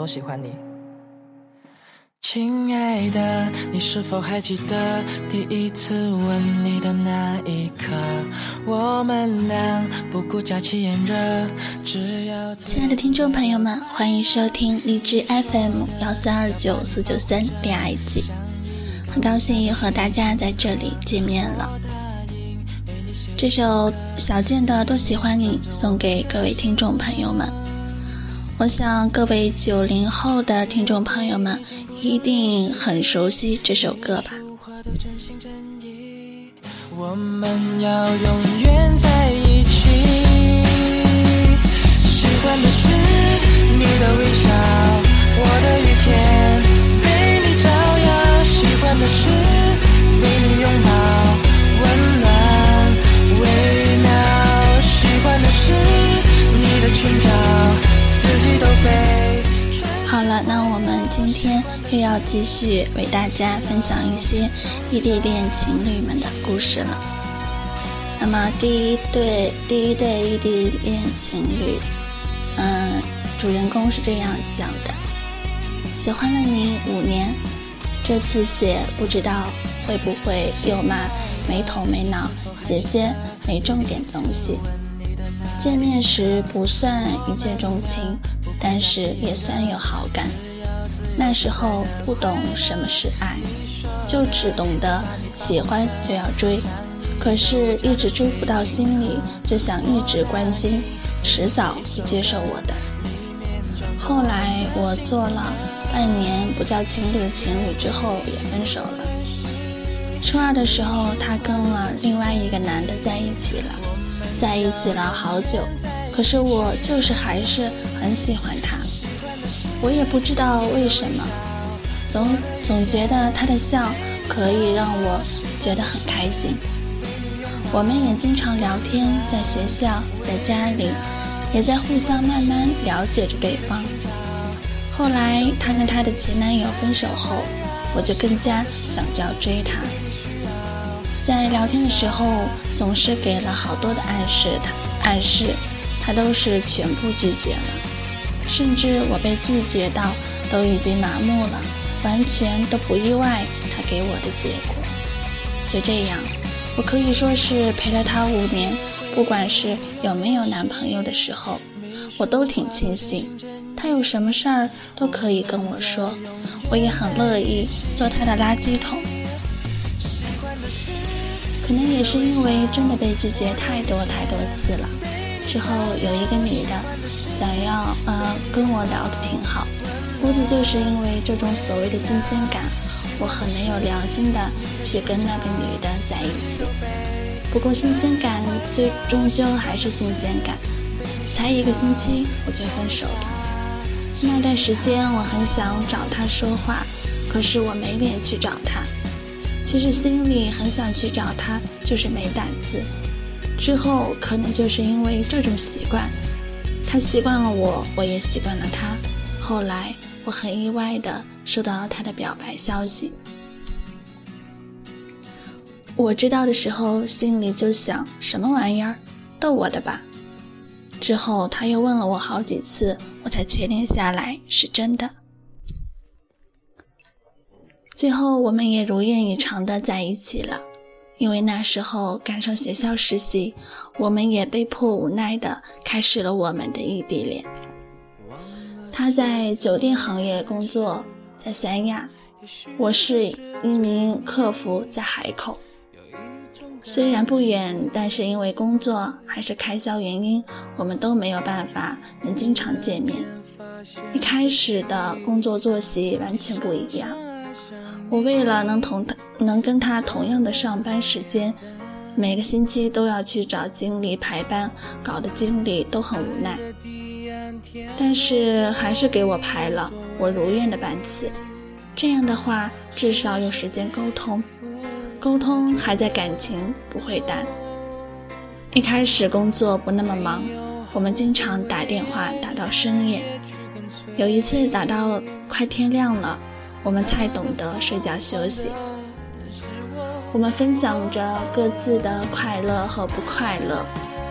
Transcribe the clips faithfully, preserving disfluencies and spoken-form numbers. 都喜欢你。亲爱的，你是否还记得第一次吻你的那一刻，我们俩不顾假期炎热，只要亲爱的听众朋友们，欢迎收听荔枝 F M 幺三二九四九三恋爱季，很高兴又和大家在这里见面了。这首小健的《多喜欢你》送给各位听众朋友们，我想各位九零后的听众朋友们一定很熟悉这首歌吧。我们要永远在一起，喜欢的是你的微笑，我的雨天被你照耀，喜欢的是被你拥抱温暖微妙，喜欢的是你的裙角四季都被。好了，那我们今天又要继续为大家分享一些异地恋情侣们的故事了。那么第一对第一对异地恋情侣，嗯，主人公是这样讲的：喜欢了你五年，这次写不知道会不会又骂没头没脑，写些没重点东西。见面时不算一见钟情，但是也算有好感。那时候不懂什么是爱，就只懂得喜欢就要追，可是一直追不到心里，就想一直关心，迟早会接受我的。后来我做了半年不叫情侣情侣之后也分手了。初二的时候他跟了另外一个男的在一起了，在一起了好久，可是我就是还是很喜欢他，我也不知道为什么，总总觉得他的笑可以让我觉得很开心。我们也经常聊天，在学校，在家里，也在互相慢慢了解着对方。后来他跟他的前男友分手后，我就更加想着要追他。在聊天的时候总是给了好多的暗示，他暗示他都是全部拒绝了，甚至我被拒绝到都已经麻木了，完全都不意外他给我的结果。就这样，我可以说是陪了他五年，不管是有没有男朋友的时候，我都挺庆幸，他有什么事儿都可以跟我说，我也很乐意做他的垃圾桶。可能也是因为真的被拒绝太多太多次了，之后有一个女的想要呃跟我聊得挺好，估计就是因为这种所谓的新鲜感，我很没有良心的去跟那个女的在一起。不过新鲜感最终究还是新鲜感，才一个星期我就分手了。那段时间我很想找她说话，可是我没脸去找她。其实心里很想去找他，就是没胆子。之后可能就是因为这种习惯，他习惯了我，我也习惯了他。后来我很意外的收到了他的表白消息，我知道的时候心里就想，什么玩意儿，逗我的吧。之后他又问了我好几次，我才确定下来是真的。最后我们也如愿以偿的在一起了，因为那时候赶上学校实习，我们也被迫无奈的开始了我们的异地恋。他在酒店行业工作，在三亚，我是一名客服，在海口。虽然不远，但是因为工作还是开销原因，我们都没有办法能经常见面。一开始的工作作息完全不一样，我为了能同能跟他同样的上班时间，每个星期都要去找经理排班，搞得经理都很无奈，但是还是给我排了，我如愿的办次。这样的话至少有时间沟通，沟通还在感情不会淡。一开始工作不那么忙，我们经常打电话打到深夜，有一次打到快天亮了，我们才懂得睡觉休息。我们分享着各自的快乐和不快乐，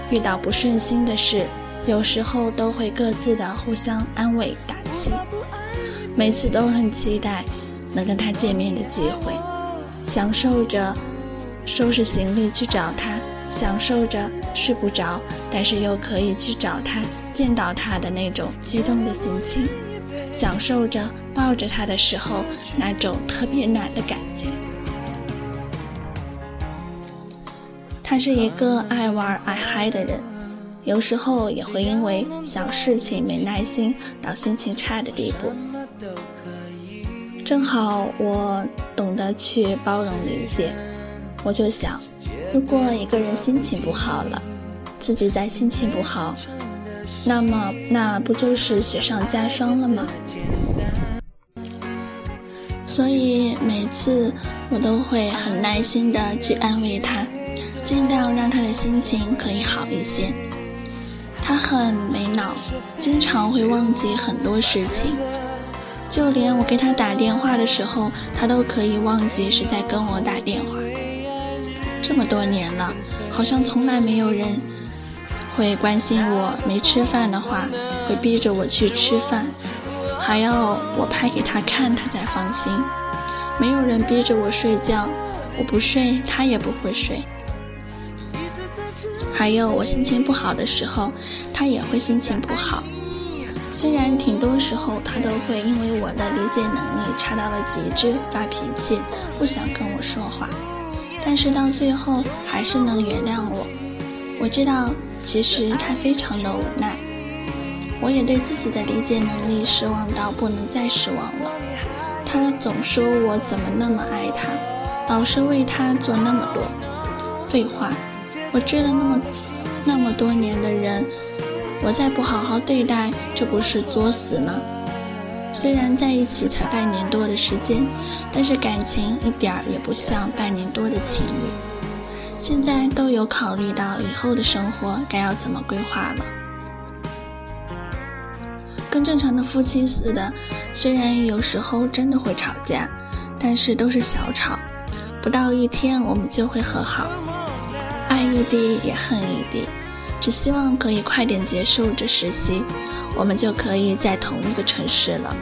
遇到不顺心的事有时候都会各自的互相安慰打击，每次都很期待能跟他见面的机会，享受着收拾行李去找他，享受着睡不着但是又可以去找他见到他的那种激动的心情，享受着抱着他的时候那种特别暖的感觉。他是一个爱玩爱嗨的人，有时候也会因为想事情没耐心到心情差的地步。正好我懂得去包容理解，我就想，如果一个人心情不好了，自己再心情不好，那么那不就是雪上加霜了吗？所以每次我都会很耐心的去安慰他，尽量让他的心情可以好一些。他很没脑，经常会忘记很多事情，就连我给他打电话的时候，他都可以忘记是在跟我打电话。这么多年了，好像从来没有人会关心我没吃饭的话，会逼着我去吃饭，还要我拍给他看他才放心。没有人逼着我睡觉，我不睡他也不会睡。还有我心情不好的时候，他也会心情不好。虽然挺多时候他都会因为我的理解能力差到了极致发脾气，不想跟我说话，但是到最后还是能原谅我。我知道其实他非常的无奈，我也对自己的理解能力失望到不能再失望了。他总说我怎么那么爱他，老是为他做那么多。废话，我追了那么那么多年的人，我再不好好对待，这不是作死吗？虽然在一起才半年多的时间，但是感情一点儿也不像半年多的情侣。现在都有考虑到以后的生活该要怎么规划了。跟正常的夫妻似的，虽然有时候真的会吵架，但是都是小吵，不到一天我们就会和好。爱一滴也恨一滴，只希望可以快点结束这实习，我们就可以在同一个城市了。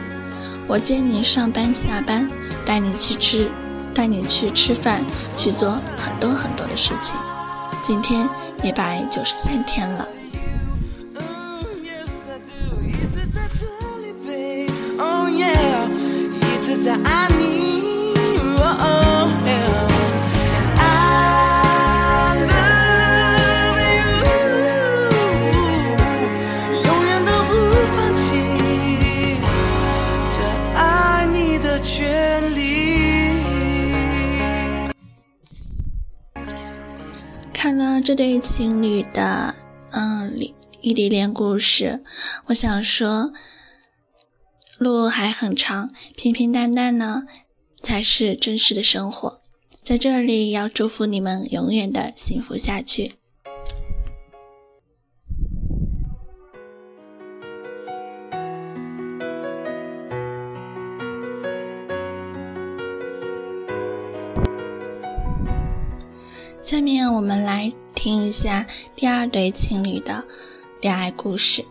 我接你上班下班，带你去吃带你去吃饭，去做很多很多的事情。今天一百九十三天了。一直在爱你，看了这对情侣的嗯异地恋故事，我想说，路还很长，平平淡淡呢才是真实的生活。在这里要祝福你们永远的幸福下去。下面我们来听一下第二对情侣的恋爱故事。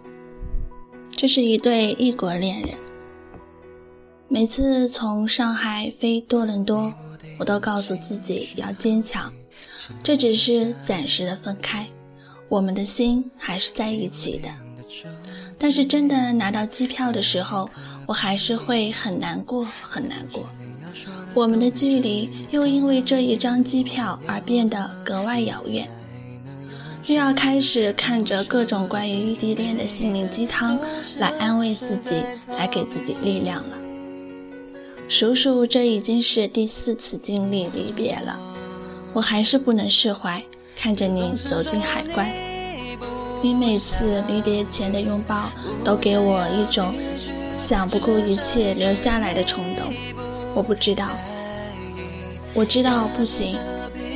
这是一对异国恋人。每次从上海飞多伦多，我都告诉自己要坚强，这只是暂时的分开，我们的心还是在一起的。但是真的拿到机票的时候，我还是会很难过很难过。我们的距离又因为这一张机票而变得格外遥远，又要开始看着各种关于异地恋的心灵鸡汤来安慰自己，来给自己力量了。数数，这已经是第四次经历离别了，我还是不能释怀，看着你走进海关。你每次离别前的拥抱都给我一种想不顾一切留下来的冲动。我不知道，我知道不行，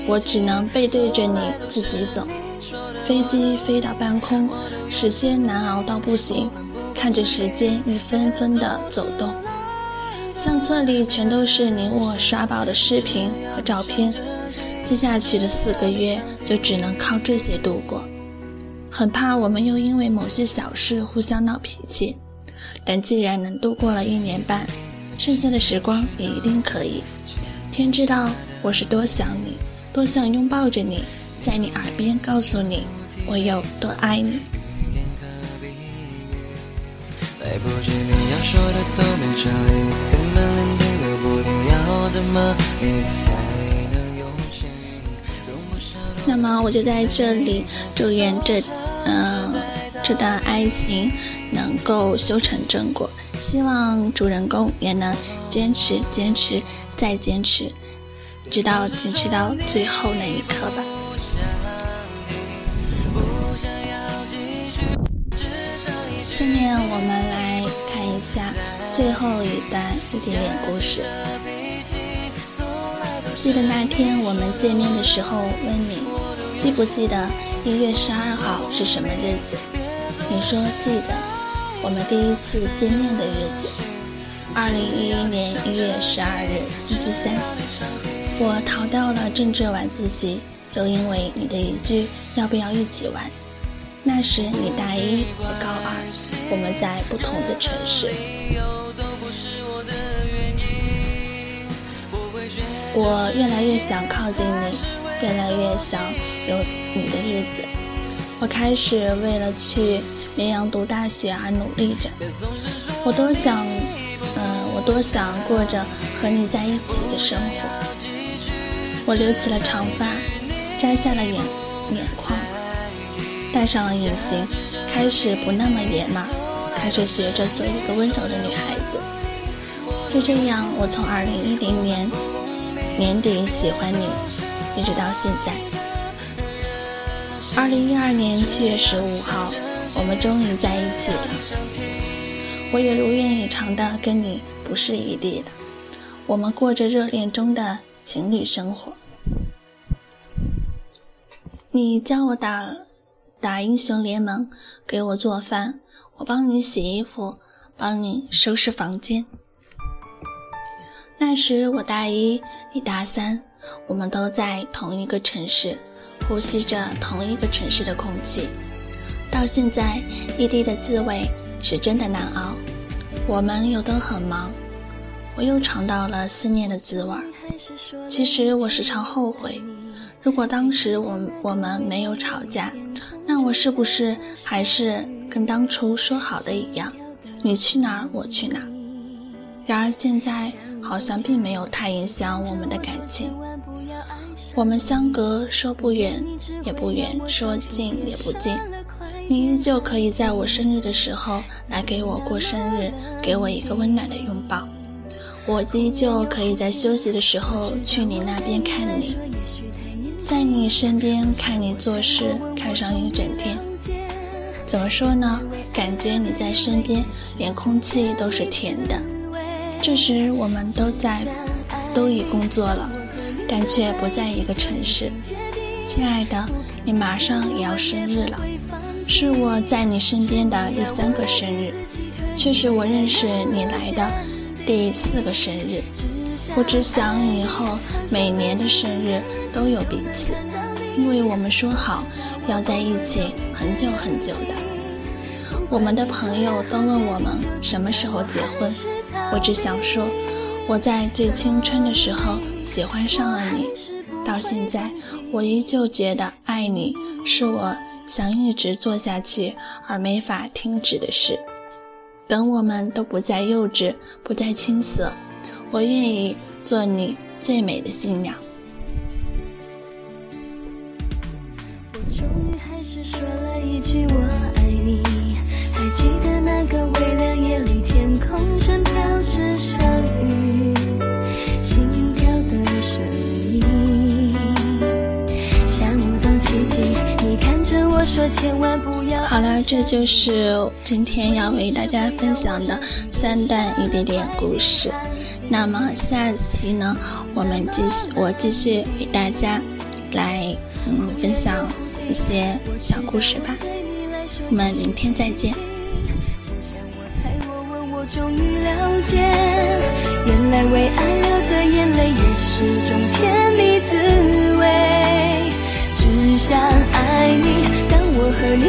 我只能背对着你自己走。飞机飞到半空，时间难熬到不行，看着时间一分分的走动。相册里全都是你我刷爆的视频和照片，接下去的四个月就只能靠这些度过。很怕我们又因为某些小事互相闹脾气。但既然能度过了一年半，剩下的时光也一定可以。天知道我是多想你，多想拥抱着你，在你耳边告诉你我有多爱你。来不及连要说的都没成立，你根本连听都不听，要怎么你才能用心容不下。那么我就在这里祝愿这嗯、呃、这段爱情能够修成正果，希望主人公也能坚持坚持再坚持，直到坚持到最后那一刻吧。下面我们来看一下最后一段一点点故事。记得那天我们见面的时候问你记不记得一月十二号是什么日子，你说记得，我们第一次见面的日子，二零一一年一月十二日星期三，我逃掉了政治晚自习，就因为你的一句要不要一起玩。那时你大一，我高二，我们在不同的城市。我越来越想靠近你，越来越想有你的日子。我开始为了去绵阳读大学而努力着。我多想，呃，我多想过着和你在一起的生活。我留起了长发，摘下了眼眼眶。戴上了隐形，开始不那么野蛮，开始学着做一个温柔的女孩子。就这样，我从二零一零年年底喜欢你，一直到现在。二零一二年七月十五号，我们终于在一起了。我也如愿以偿的跟你不是一地的，我们过着热恋中的情侣生活。你教我打。打英雄联盟，给我做饭，我帮你洗衣服，帮你收拾房间。那时我大一，你大三，我们都在同一个城市，呼吸着同一个城市的空气。到现在，异地的滋味是真的难熬。我们又都很忙，我又尝到了思念的滋味。其实我时常后悔，如果当时我我们没有吵架，那我是不是还是跟当初说好的一样，你去哪儿我去哪儿？然而现在好像并没有太影响我们的感情，我们相隔说不远也不远，说近也不近。你依旧可以在我生日的时候来给我过生日，给我一个温暖的拥抱。我依旧可以在休息的时候去你那边看你，在你身边看你做事，看上一整天。怎么说呢，感觉你在身边连空气都是甜的。这时我们都在都已工作了，但却不在一个城市。亲爱的，你马上也要生日了，是我在你身边的第三个生日，却是我认识你来的第四个生日。我只想以后每年的生日都有彼此，因为我们说好要在一起很久很久的。我们的朋友都问我们什么时候结婚，我只想说，我在最青春的时候喜欢上了你，到现在我依旧觉得爱你是我想一直做下去而没法停止的事。等我们都不再幼稚，不再青涩，我愿意做你最美的新娘。我终于还是说了一句我爱你，还记得那个微凉夜里，天空正飘着小雨，心跳的声音像舞动奇迹，你看着我说千万不要。好了，这就是今天要为大家分享的三段一点点故事。那么下期呢，我们继续，我继续为大家来嗯分享一些小故事吧。我们明天再见。我终于了解，原来为爱流的眼泪也是种甜蜜滋味，只想爱你。当我和你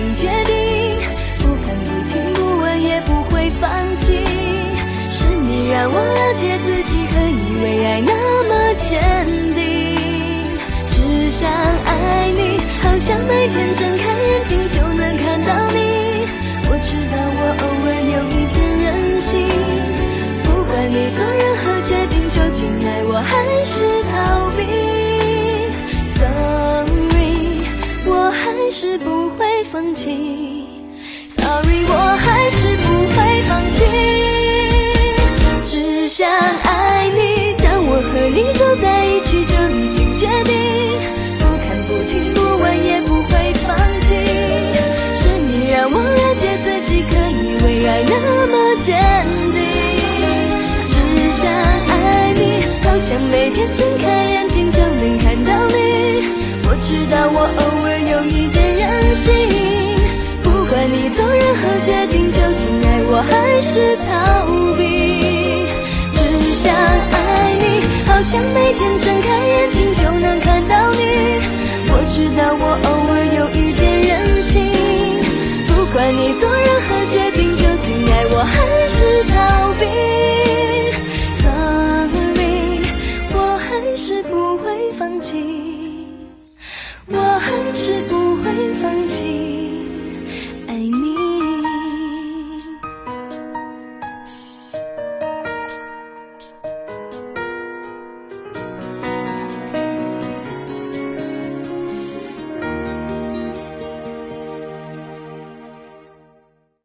经决定，不看不听不问也不会放弃。是你让我了解自己，何以为爱那么坚定。只想爱你，好想每天睁开眼睛就能看到你。我知道我偶尔有一点任性，不管你做任何决定，究竟爱我还是逃避 ？Sorry， 我还是不会放弃。Sorry， 我还是不会放弃。只想爱你，当我和你走在一起，就已经决定，不看不听不问也不会放弃。让我了解自己，可以为爱那么坚定。只想爱你，好想每天睁开眼睛就能看到你。我知道我偶尔有一点任性，不管你做任何决定，究竟爱我还是逃避。只想爱你，好想每天睁开眼睛就能看到你。